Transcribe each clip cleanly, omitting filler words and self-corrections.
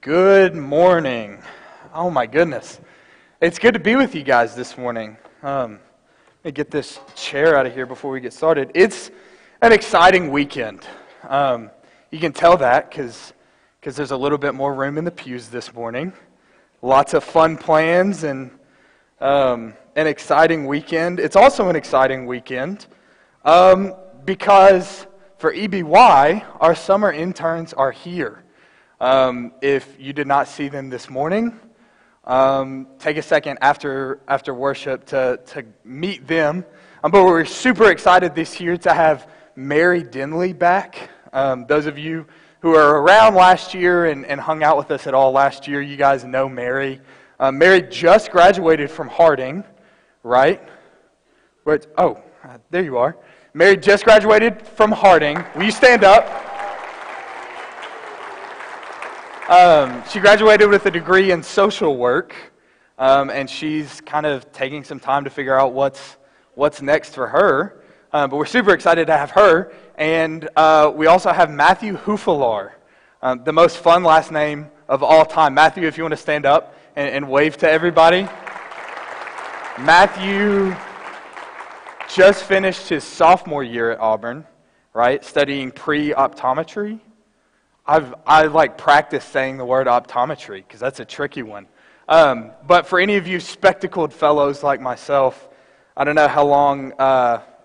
Good morning. Oh my goodness. It's good to be with you guys this morning. Let me get this chair out of here before we get started. It's an exciting weekend. You can tell that because there's a little bit more room in the pews this morning. Lots of fun plans and an exciting weekend. It's also an exciting weekend because for EBY, our summer interns are here. If you did not see them this morning, take a second after worship to meet them. But we're super excited this year to have Mary Denley back. Those of you who are around last year and hung out with us at all last year, you guys know Mary. Mary just graduated from Harding, right? Oh, there you are. Mary just graduated from Harding. Will you stand up? She graduated with a degree in social work, and she's kind of taking some time to figure out what's next for her. But we're super excited to have her, and we also have Matthew Hufilar, the most fun last name of all time. Matthew, if you want to stand up and wave to everybody. Matthew just finished his sophomore year at Auburn, right, studying pre-optometry. I like practice saying the word optometry because that's a tricky one. But for any of you spectacled fellows like myself, I don't know how long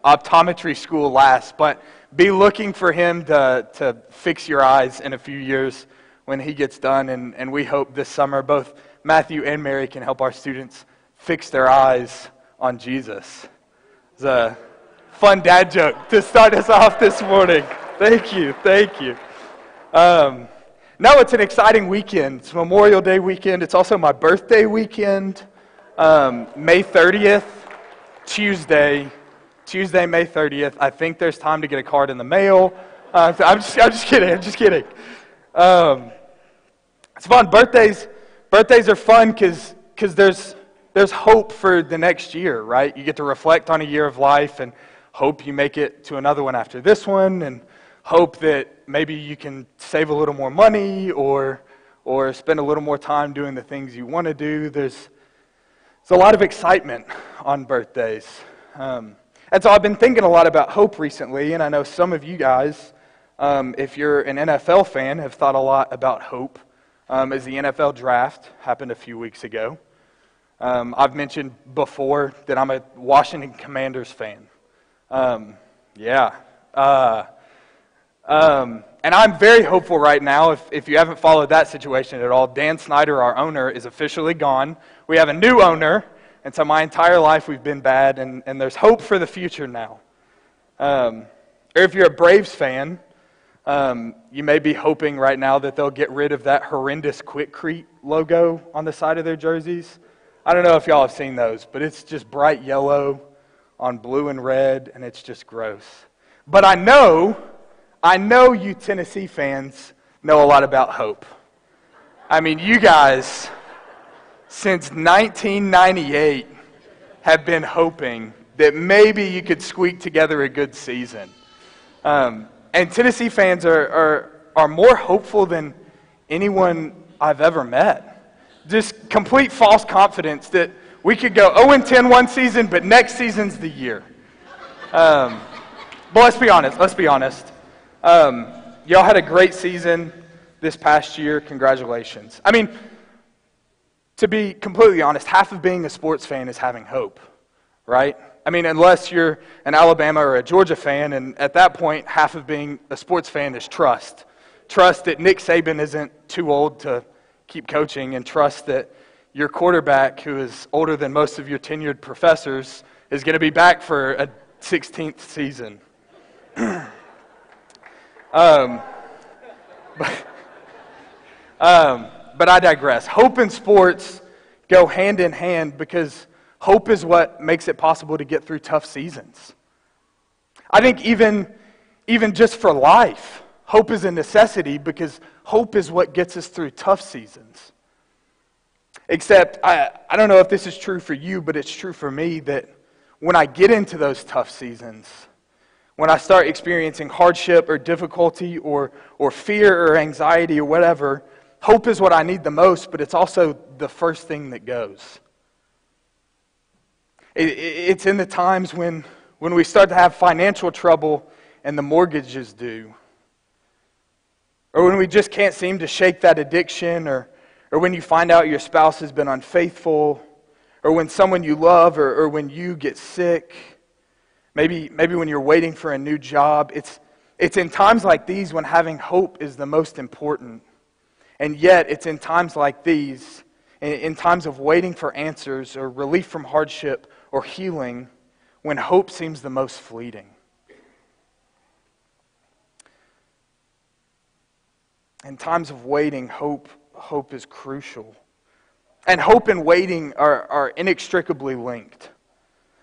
optometry school lasts, but be looking for him to fix your eyes in a few years when he gets done. And we hope this summer both Matthew and Mary can help our students fix their eyes on Jesus. It's a fun dad joke to start us off this morning. Thank you. No, it's an exciting weekend. It's Memorial Day weekend. It's also my birthday weekend, May 30th, Tuesday, May 30th. I think there's time to get a card in the mail. I'm just kidding. It's fun. Birthdays are fun because there's hope for the next year, right? You get to reflect on a year of life and hope you make it to another one after this one, and hope that maybe you can save a little more money or spend a little more time doing the things you want to do. There's a lot of excitement on birthdays. And so I've been thinking a lot about hope recently, and I know some of you guys, if you're an NFL fan, have thought a lot about hope as the NFL draft happened a few weeks ago. I've mentioned before that I'm a Washington Commanders fan. And I'm very hopeful right now, if you haven't followed that situation at all. Dan Snyder, our owner, is officially gone. We have a new owner, and so my entire life we've been bad, and there's hope for the future now. Or if you're a Braves fan, you may be hoping right now that they'll get rid of that horrendous Quickrete logo on the side of their jerseys. I don't know if y'all have seen those, but it's just bright yellow on blue and red, and it's just gross. But I know you Tennessee fans know a lot about hope. I mean, you guys, since 1998, have been hoping that maybe you could squeak together a good season. And Tennessee fans are more hopeful than anyone I've ever met. Just complete false confidence that we could go 0-10 one season, but next season's the year. But let's be honest. Y'all had a great season this past year. Congratulations. I mean, to be completely honest, half of being a sports fan is having hope, right? I mean, unless you're an Alabama or a Georgia fan, and at that point, half of being a sports fan is trust. Trust that Nick Saban isn't too old to keep coaching, and trust that your quarterback, who is older than most of your tenured professors, is going to be back for a 16th season. But I digress. Hope and sports go hand in hand because hope is what makes it possible to get through tough seasons. I think even just for life, hope is a necessity because hope is what gets us through tough seasons. Except, I don't know if this is true for you, but it's true for me that when I get into those tough seasons, when I start experiencing hardship or difficulty or fear or anxiety or whatever, Hope is what I need the most, but it's also the first thing that goes. It's in the times when we start to have financial trouble and the mortgage is due. Or when we just can't seem to shake that addiction, or when you find out your spouse has been unfaithful, or when someone you love, or when you get sick. Maybe when you're waiting for a new job. It's in times like these when having hope is the most important. And yet, it's in times like these, in times of waiting for answers or relief from hardship or healing, when hope seems the most fleeting. In times of waiting, hope is crucial. And hope and waiting are inextricably linked.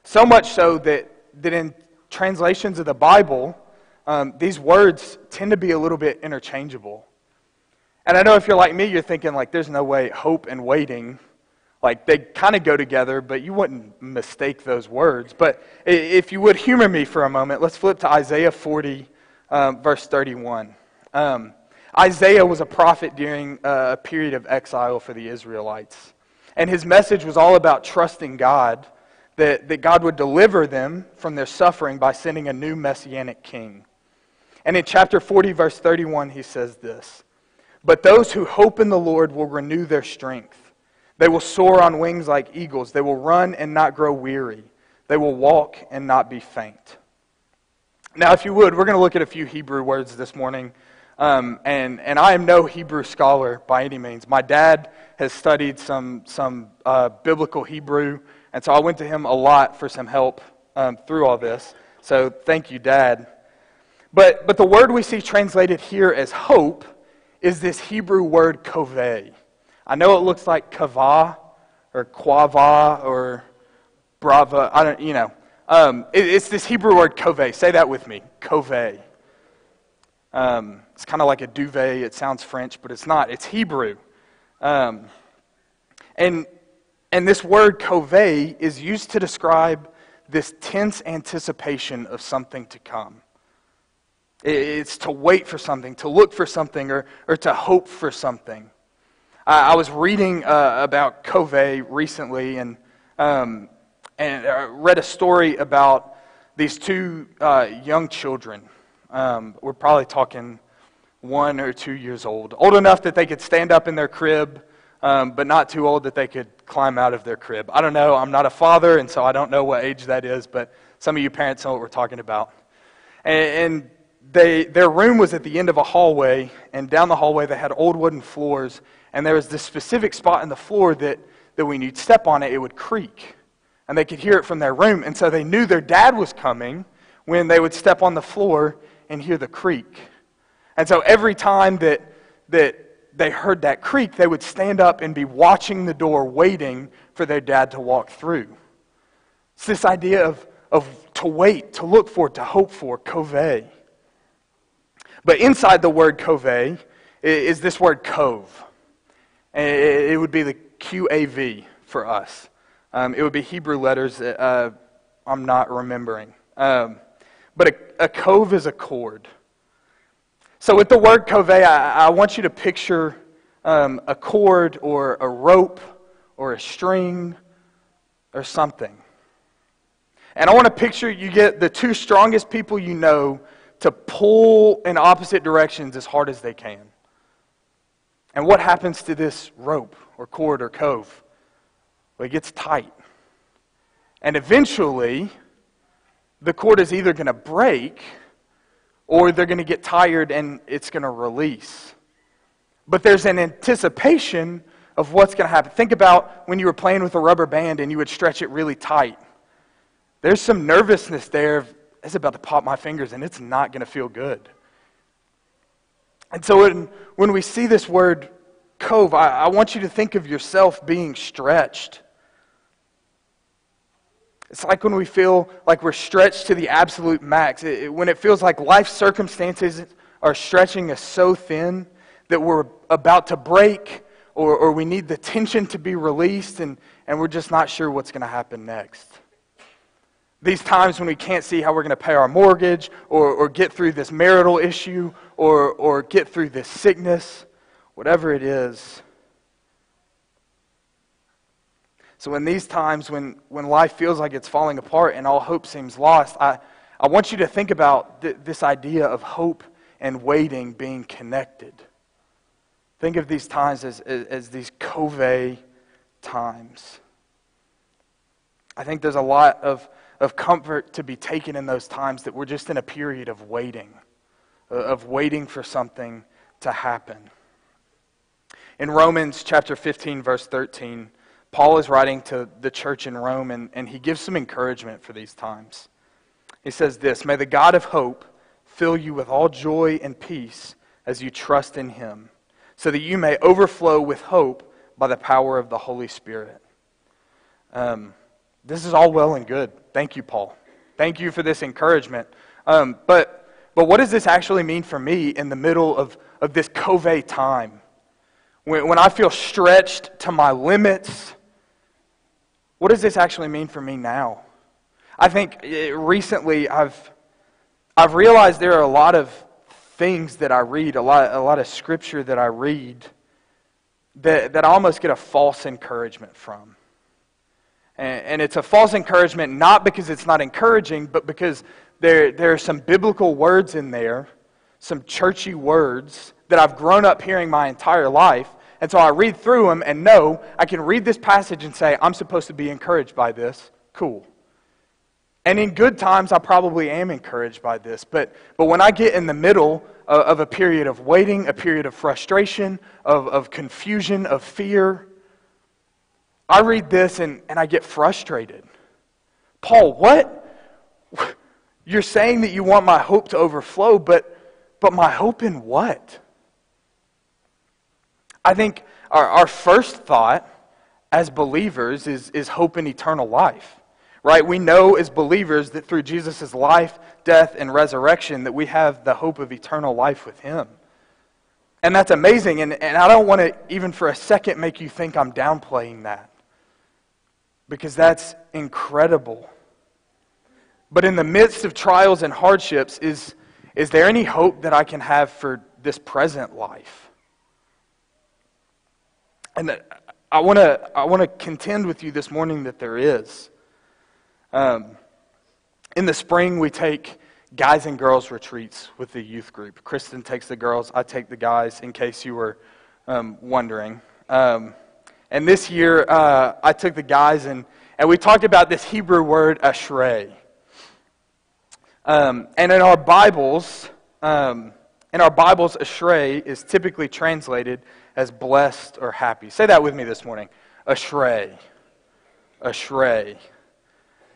So much so that in translations of the Bible, these words tend to be a little bit interchangeable. And I know if you're like me, you're thinking, like, there's no way hope and waiting, like, they kind of go together, but you wouldn't mistake those words. But if you would humor me for a moment, let's flip to Isaiah 40, verse 31. Isaiah was a prophet during a period of exile for the Israelites. And his message was all about trusting God, that God would deliver them from their suffering by sending a new messianic king. And in chapter 40, verse 31, he says this: "But those who hope in the Lord will renew their strength. They will soar on wings like eagles. They will run and not grow weary. They will walk and not be faint." Now, if you would, we're going to look at a few Hebrew words this morning. And I am no Hebrew scholar by any means. My dad has studied some biblical Hebrew, and so I went to him a lot for some help through all this. So thank you, Dad. But the word we see translated here as hope is this Hebrew word covey. I know it looks like qavah or quavah or brava. I don't, you know. It's this Hebrew word covey. Say that with me, covey. It's kind of like a duvet. It sounds French, but it's not. It's Hebrew. And this word covey is used to describe this tense anticipation of something to come. It's to wait for something, to look for something, or to hope for something. I was reading about covey recently and I read a story about these two young children. We're probably talking 1 or 2 years old enough that they could stand up in their crib, but not too old that they could climb out of their crib. I don't know. I'm not a father, and so I don't know what age that is, but some of you parents know what we're talking about. And their room was at the end of a hallway, and down the hallway they had old wooden floors, and there was this specific spot in the floor that when you'd step on it, it would creak, and they could hear it from their room, and so they knew their dad was coming when they would step on the floor and hear the creak. And so every time that they heard that creak, they would stand up and be watching the door, waiting for their dad to walk through. It's this idea of to wait, to look for, to hope for, covey. But inside the word covey is this word cove. It would be the QAV for us. It would be Hebrew letters that I'm not remembering. But a cove is a cord. So with the word covey, I want you to picture a cord or a rope or a string or something. And I want to picture you get the two strongest people you know to pull in opposite directions as hard as they can. And what happens to this rope or cord or cove? Well, it gets tight. And eventually, the cord is either going to break or they're going to get tired and it's going to release. But there's an anticipation of what's going to happen. Think about when you were playing with a rubber band and you would stretch it really tight. There's some nervousness there of, it's about to pop my fingers and it's not going to feel good. And so when we see this word cove, I want you to think of yourself being stretched. It's like when we feel like we're stretched to the absolute max. When it feels like life circumstances are stretching us so thin that we're about to break, or we need the tension to be released, and we're just not sure what's going to happen next. These times when we can't see how we're going to pay our mortgage, or get through this marital issue, or get through this sickness, whatever it is. So in these times when life feels like it's falling apart and all hope seems lost, I want you to think about this idea of hope and waiting being connected. Think of these times as these covey times. I think there's a lot of comfort to be taken in those times that we're just in a period of waiting. Of waiting for something to happen. In Romans chapter 15 verse 13, Paul is writing to the church in Rome, and he gives some encouragement for these times. He says this, "May the God of hope fill you with all joy and peace as you trust in him, so that you may overflow with hope by the power of the Holy Spirit." This is all well and good. Thank you, Paul. Thank you for this encouragement. But what does this actually mean for me in the middle of this covey time? When I feel stretched to my limits, what does this actually mean for me now? I think recently I've realized there are a lot of things that I read, a lot of scripture that I read that I almost get a false encouragement from. And it's a false encouragement not because it's not encouraging, but because there are some biblical words in there, some churchy words that I've grown up hearing my entire life. And so I read through them and know I can read this passage and say, I'm supposed to be encouraged by this. Cool. And in good times, I probably am encouraged by this. But when I get in the middle of a period of waiting, a period of frustration, of confusion, of fear, I read this and I get frustrated. Paul, what? You're saying that you want my hope to overflow, but my hope in what? I think our first thought as believers is hope in eternal life. Right, we know as believers that through Jesus' life, death, and resurrection that we have the hope of eternal life with him. And that's amazing, and I don't want to even for a second make you think I'm downplaying that. Because that's incredible. But in the midst of trials and hardships, is there any hope that I can have for this present life? And I want to contend with you this morning that there is. In the spring, we take guys and girls retreats with the youth group. Kristen takes the girls, I take the guys, in case you were wondering. And this year, I took the guys, and we talked about this Hebrew word, ashrei. And in our Bibles, ashrei is typically translated as blessed or happy. Say that with me this morning. Ashrei. Ashrei.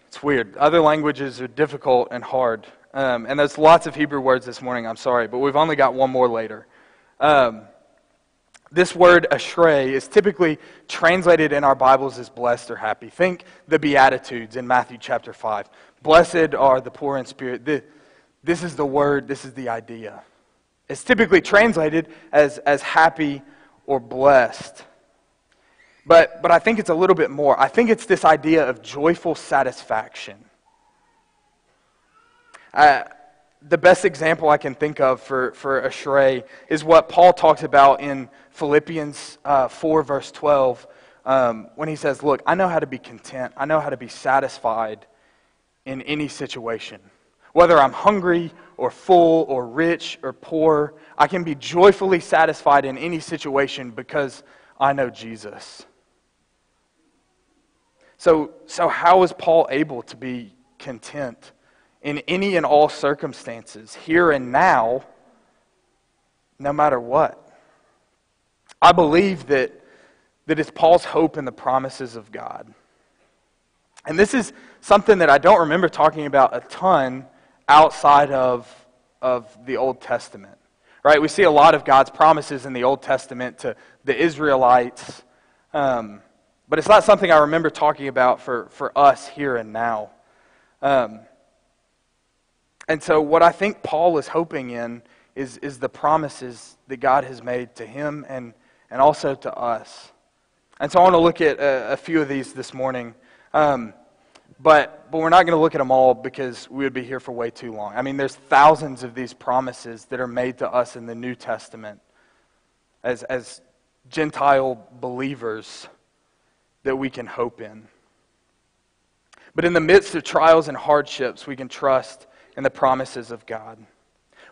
It's weird. Other languages are difficult and hard. And there's lots of Hebrew words this morning, I'm sorry, but we've only got one more later. This word ashrei is typically translated in our Bibles as blessed or happy. Think the Beatitudes in Matthew chapter 5. Blessed are the poor in spirit. This is the word, this is the idea. It's typically translated as happy or blessed. But I think it's a little bit more. I think it's this idea of joyful satisfaction. The best example I can think of for ashrei is what Paul talks about in Philippians 4 verse 12 when he says, look, I know how to be content. I know how to be satisfied in any situation. Whether I'm hungry or full or rich or poor, I can be joyfully satisfied in any situation because I know Jesus. So how is Paul able to be content in any and all circumstances, here and now, no matter what? I believe that it's Paul's hope in the promises of God. And this is something that I don't remember talking about a ton outside of the Old Testament. Right, we see a lot of God's promises in the Old Testament to the Israelites, but it's not something I remember talking about for us here and now. And so what I think Paul is hoping in is the promises that God has made to him and also to us. And so I want to look at a few of these this morning, but we're not going to look at them all because we would be here for way too long. I mean, there's thousands of these promises that are made to us in the New Testament. as Gentile believers that we can hope in. But in the midst of trials and hardships, we can trust in the promises of God.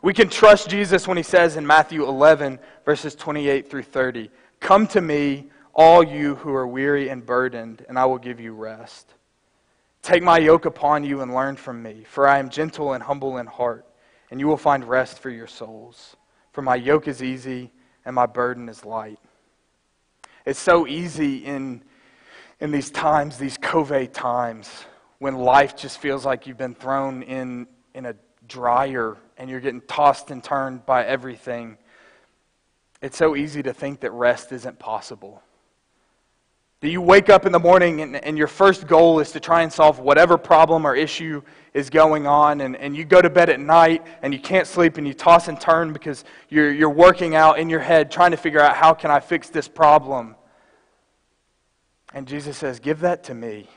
We can trust Jesus when he says in Matthew 11, verses 28 through 30, "Come to me, all you who are weary and burdened, and I will give you rest. Take my yoke upon you and learn from me, for I am gentle and humble in heart, and you will find rest for your souls. For my yoke is easy and my burden is light." It's so easy in these times, these cove times, when life just feels like you've been thrown in a dryer and you're getting tossed and turned by everything. It's so easy to think that rest isn't possible. That you wake up in the morning and your first goal is to try and solve whatever problem or issue is going on, and you go to bed at night and you can't sleep and you toss and turn because you're working out in your head trying to figure out, how can I fix this problem? And Jesus says, give that to me.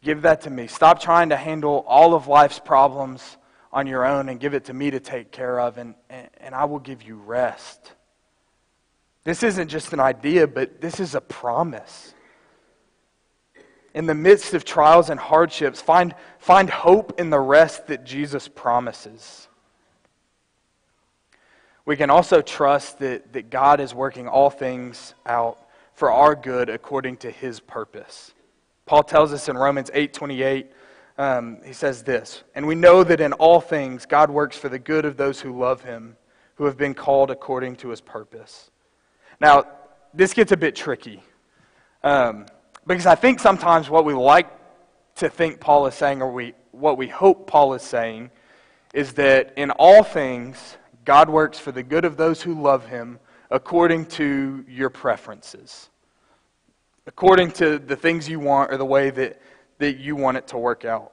Give that to me. Stop trying to handle all of life's problems on your own and give it to me to take care of, and I will give you rest. This isn't just an idea, but this is a promise. In the midst of trials and hardships, find hope in the rest that Jesus promises. We can also trust that God is working all things out for our good according to his purpose. Paul tells us in Romans 8:28, he says this, "And we know that in all things God works for the good of those who love him, who have been called according to his purpose." Now, this gets a bit tricky, because I think sometimes what we like to think Paul is saying, or what we hope Paul is saying, is that in all things, God works for the good of those who love him according to your preferences, according to the things you want or the way that you want it to work out.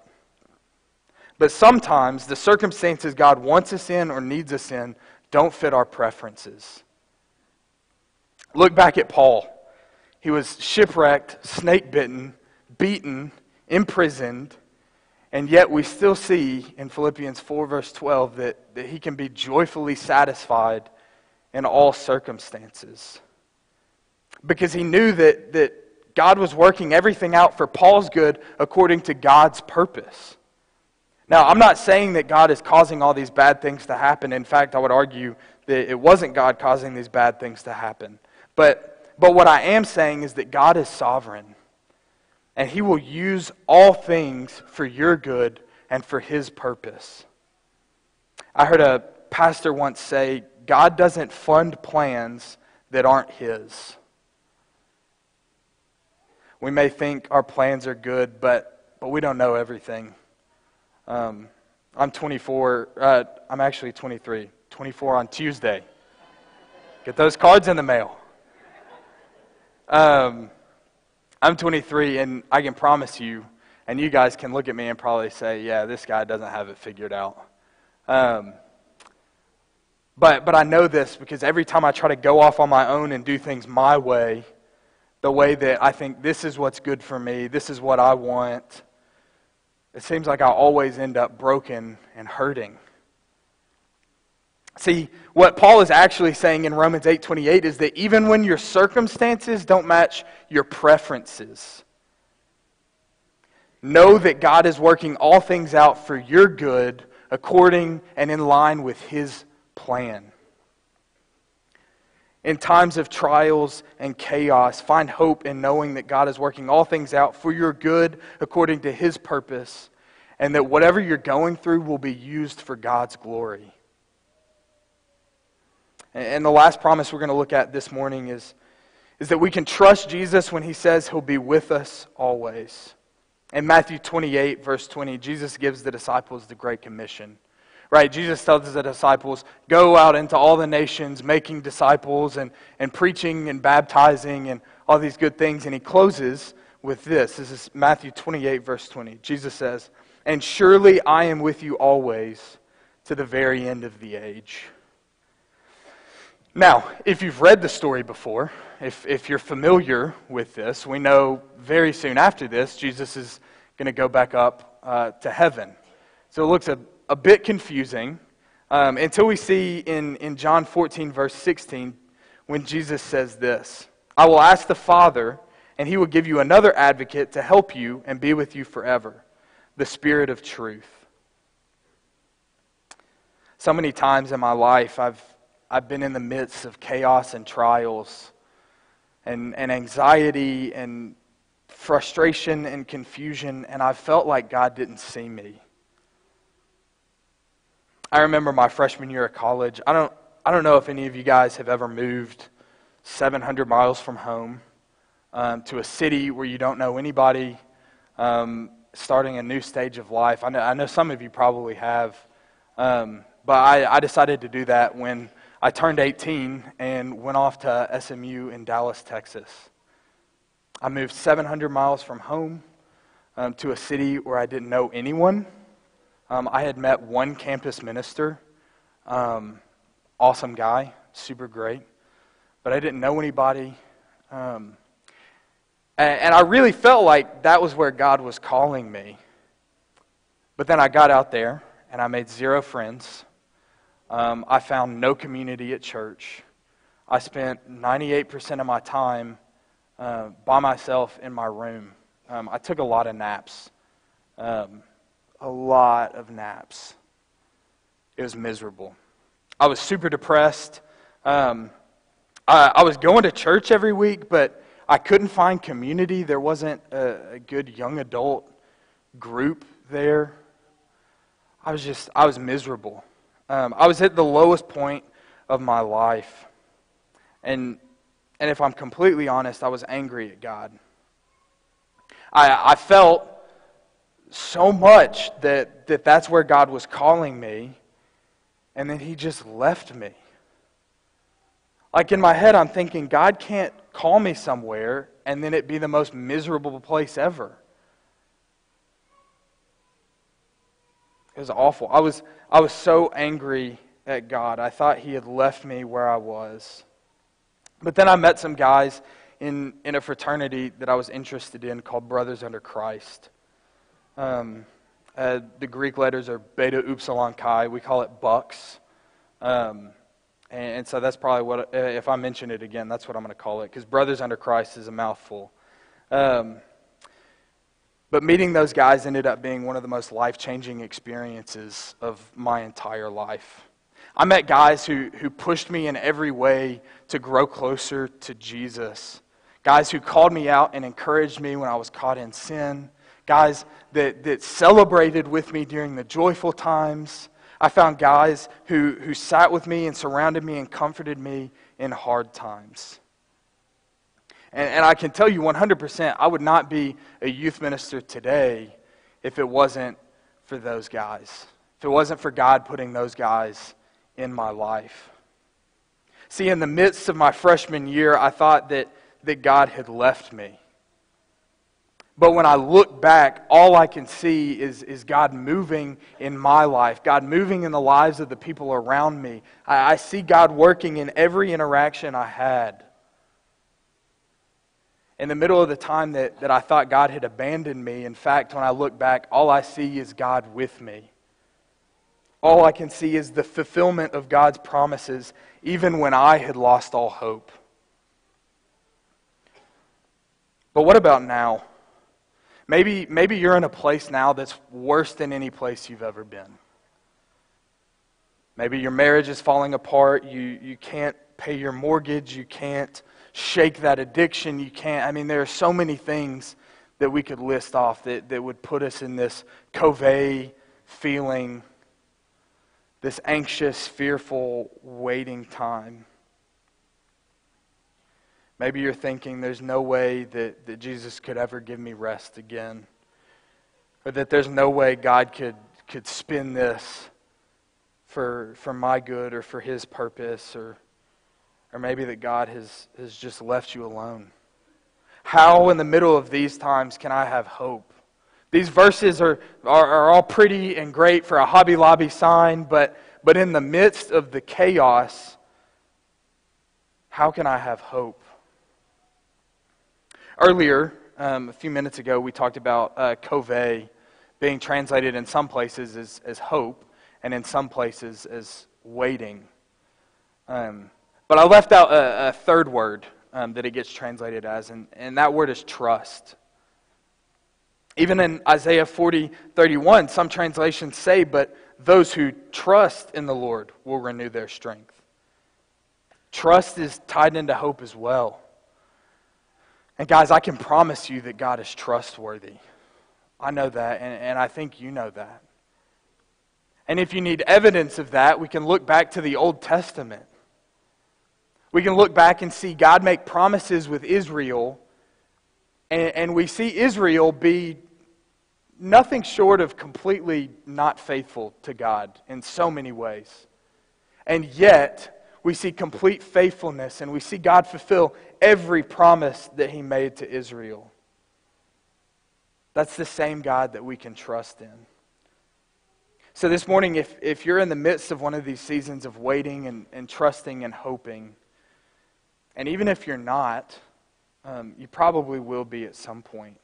But sometimes the circumstances God wants us in or needs us in don't fit our preferences. Look back at Paul. He was shipwrecked, snake-bitten, beaten, imprisoned, and yet we still see in Philippians 4, verse 12, that he can be joyfully satisfied in all circumstances. Because he knew that God was working everything out for Paul's good according to God's purpose. Now, I'm not saying that God is causing all these bad things to happen. In fact, I would argue that it wasn't God causing these bad things to happen. But what I am saying is that God is sovereign, and he will use all things for your good and for his purpose. I heard a pastor once say, God doesn't fund plans that aren't his. We may think our plans are good, but we don't know everything. I'm 24. I'm actually 23. 24 on Tuesday. Get those cards in the mail. I'm 23, and I can promise you, and you guys can look at me and probably say, yeah, this guy doesn't have it figured out. But I know this because every time I try to go off on my own and do things my way, the way that I think this is what's good for me, this is what I want, it seems like I always end up broken and hurting. See, what Paul is actually saying in Romans 8:28 is that even when your circumstances don't match your preferences, know that God is working all things out for your good according and in line with his plan. In times of trials and chaos, find hope in knowing that God is working all things out for your good according to his purpose, and that whatever you're going through will be used for God's glory. And the last promise we're going to look at this morning is that we can trust Jesus when he says he'll be with us always. In Matthew 28, verse 20, Jesus gives the disciples the Great Commission. Right? Jesus tells the disciples, go out into all the nations, making disciples and preaching and baptizing and all these good things. And he closes with this. This is Matthew 28, verse 20. Jesus says, "And surely I am with you always, to the very end of the age." Now, if you've read the story before, if you're familiar with this, we know very soon after this, Jesus is going to go back up to heaven. So it looks a bit confusing, until we see in John 14, verse 16, when Jesus says this, "I will ask the Father, and he will give you another advocate to help you and be with you forever, the Spirit of truth." So many times in my life, I've been in the midst of chaos and trials and anxiety and frustration and confusion, and I felt like God didn't see me. I remember my freshman year of college. I don't know if any of you guys have ever moved 700 miles from home to a city where you don't know anybody, starting a new stage of life. I know some of you probably have, but I decided to do that when I turned 18 and went off to SMU in Dallas, Texas. I moved 700 miles from home to a city where I didn't know anyone. I had met one campus minister, awesome guy, super great, but I didn't know anybody. And I really felt like that was where God was calling me. But then I got out there, and I made zero friends. I found no community at church. I spent 98% of my time by myself in my room. I took a lot of naps. A lot of naps. It was miserable. I was super depressed. I was going to church every week, but I couldn't find community. There wasn't a good young adult group there. I was miserable. I was at the lowest point of my life. And if I'm completely honest, I was angry at God. I felt so much that that's where God was calling me, and then he just left me. Like in my head, I'm thinking, God can't call me somewhere and then it be the most miserable place ever. It was awful. I was so angry at God. I thought he had left me where I was. But then I met some guys in a fraternity that I was interested in called Brothers Under Christ. The Greek letters are Beta Upsilon Chi. We call it Bucks. And so that's probably what, if I mention it again, that's what I'm going to call it, because Brothers Under Christ is a mouthful. But meeting those guys ended up being one of the most life-changing experiences of my entire life. I met guys who pushed me in every way to grow closer to Jesus. Guys who called me out and encouraged me when I was caught in sin. Guys that celebrated with me during the joyful times. I found guys who sat with me and surrounded me and comforted me in hard times. And I can tell you 100%, I would not be a youth minister today if it wasn't for those guys. If it wasn't for God putting those guys in my life. See, in the midst of my freshman year, I thought that God had left me. But when I look back, all I can see is God moving in my life, God moving in the lives of the people around me. I see God working in every interaction I had. In the middle of the time that I thought God had abandoned me, in fact, when I look back, all I see is God with me. All I can see is the fulfillment of God's promises, even when I had lost all hope. But what about now? Maybe you're in a place now that's worse than any place you've ever been. Maybe your marriage is falling apart. You can't pay your mortgage. You can't shake that addiction. You can't. I mean, there are so many things that we could list off that would put us in this covey feeling, this anxious, fearful, waiting time. Maybe you're thinking there's no way that Jesus could ever give me rest again. Or that there's no way God could spin this for my good or for his purpose. Or maybe that God has just left you alone. How in the middle of these times can I have hope? These verses are all pretty and great for a Hobby Lobby sign, but in the midst of the chaos, how can I have hope? Earlier, a few minutes ago, we talked about cove being translated in some places as hope, and in some places as waiting. But I left out a third word that it gets translated as, and that word is trust. Even in Isaiah 40:31, some translations say, but those who trust in the Lord will renew their strength. Trust is tied into hope as well. And guys, I can promise you that God is trustworthy. I know that, and I think you know that. And if you need evidence of that, we can look back to the Old Testament. We can look back and see God make promises with Israel, and we see Israel be nothing short of completely not faithful to God in so many ways. And yet, we see complete faithfulness, and we see God fulfill every promise that He made to Israel. That's the same God that we can trust in. So this morning, if you're in the midst of one of these seasons of waiting and trusting and hoping, and even if you're not, you probably will be at some point.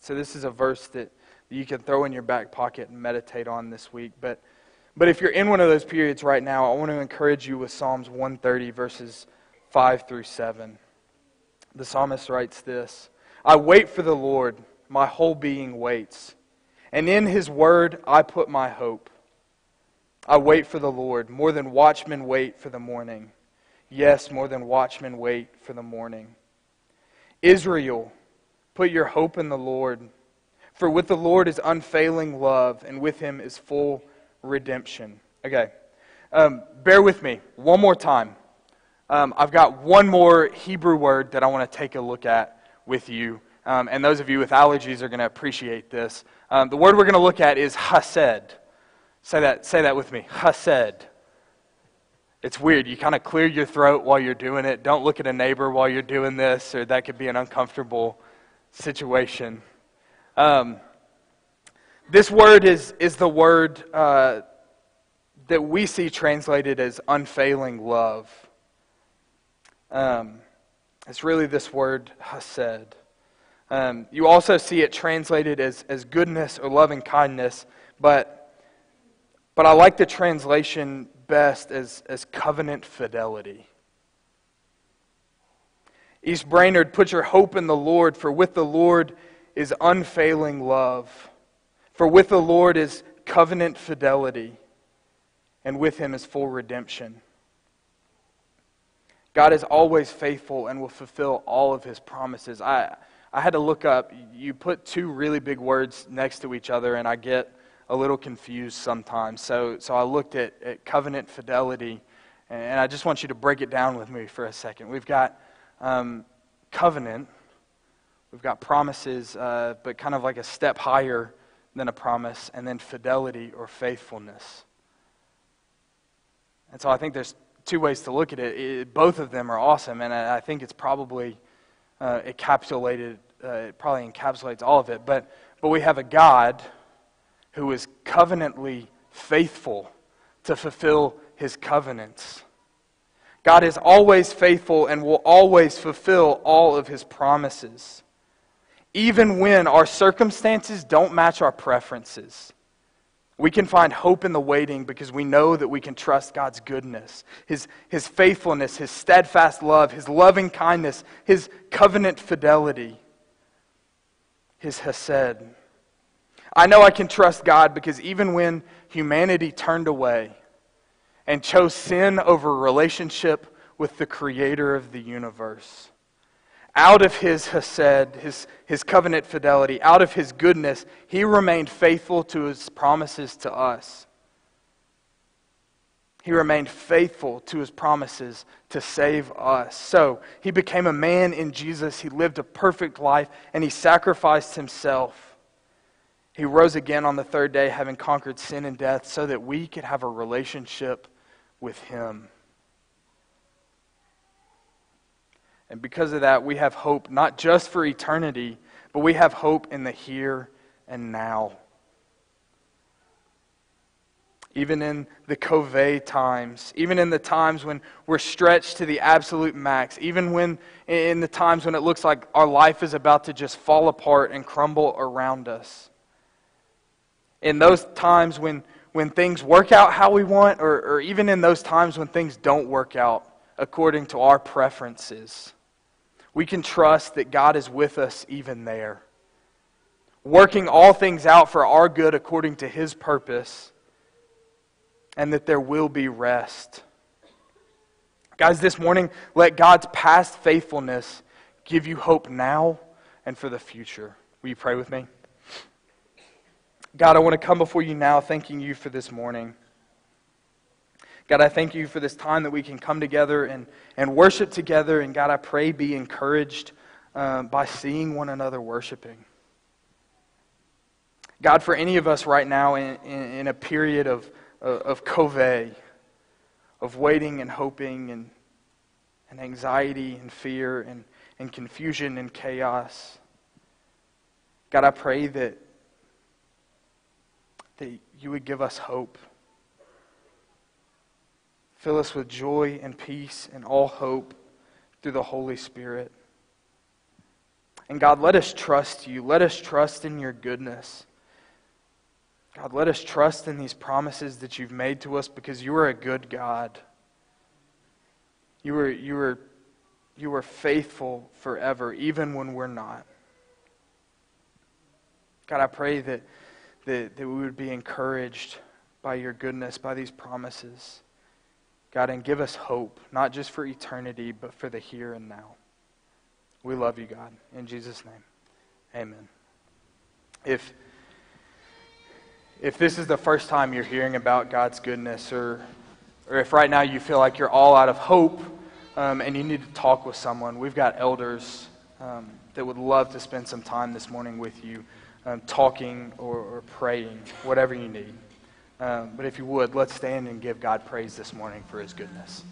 So this is a verse that you can throw in your back pocket and meditate on this week, But if you're in one of those periods right now, I want to encourage you with Psalms 130, verses 5 through 7. The psalmist writes this, I wait for the Lord, my whole being waits, and in His word I put my hope. I wait for the Lord, more than watchmen wait for the morning. Yes, more than watchmen wait for the morning. Israel, put your hope in the Lord, for with the Lord is unfailing love, and with Him is full redemption. Okay. Bear with me one more time. I've got one more Hebrew word that I want to take a look at with you. And those of you with allergies are going to appreciate this. The word we're going to look at is hesed. Say that with me. Hesed. It's weird. You kind of clear your throat while you're doing it. Don't look at a neighbor while you're doing this, or that could be an uncomfortable situation. This word is the word that we see translated as unfailing love. It's really this word, hesed. You also see it translated as goodness or loving kindness, but I like the translation best as covenant fidelity. East Brainerd, put your hope in the Lord, for with the Lord is unfailing love. For with the Lord is covenant fidelity, and with Him is full redemption. God is always faithful and will fulfill all of His promises. I had to look up, you put two really big words next to each other, and I get a little confused sometimes. So I looked at covenant fidelity, and I just want you to break it down with me for a second. We've got covenant, we've got promises, but kind of like a step higher than a promise, and then fidelity or faithfulness. And so I think there's two ways to look at it. Both of them are awesome, and I think it's probably encapsulates all of it. But we have a God who is covenantly faithful to fulfill His covenants. God is always faithful and will always fulfill all of His promises, even when our circumstances don't match our preferences. We can find hope in the waiting because we know that we can trust God's goodness, His faithfulness, His steadfast love, His loving kindness, His covenant fidelity, His hesed. I know I can trust God because even when humanity turned away and chose sin over relationship with the Creator of the universe, out of His hesed, his covenant fidelity, out of His goodness, He remained faithful to His promises to us. He remained faithful to His promises to save us. So, He became a man in Jesus. He lived a perfect life, and He sacrificed Himself. He rose again on the third day, having conquered sin and death, so that we could have a relationship with Him. And because of that, we have hope not just for eternity, but we have hope in the here and now. Even in the covey times, even in the times when we're stretched to the absolute max, even when in the times when it looks like our life is about to just fall apart and crumble around us. In those times when when things work out how we want, or even in those times when things don't work out according to our preferences, we can trust that God is with us even there, working all things out for our good according to His purpose, and that there will be rest. Guys, this morning, let God's past faithfulness give you hope now and for the future. Will you pray with me? God, I want to come before you now thanking you for this morning. God, I thank you for this time that we can come together and worship together. And God, I pray be encouraged by seeing one another worshiping. God, for any of us right now in a period of covey, of waiting and hoping and anxiety and fear and confusion and chaos, God, I pray that you would give us hope. Fill us with joy and peace and all hope through the Holy Spirit. And God, let us trust you. Let us trust in your goodness. God, let us trust in these promises that you've made to us, because you are a good God. You are faithful forever, even when we're not. God, I pray that we would be encouraged by your goodness, by these promises. God, and give us hope, not just for eternity, but for the here and now. We love you, God. In Jesus' name, amen. If this is the first time you're hearing about God's goodness, or if right now you feel like you're all out of hope and you need to talk with someone, we've got elders that would love to spend some time this morning with you talking or praying, whatever you need. But if you would, let's stand and give God praise this morning for His goodness.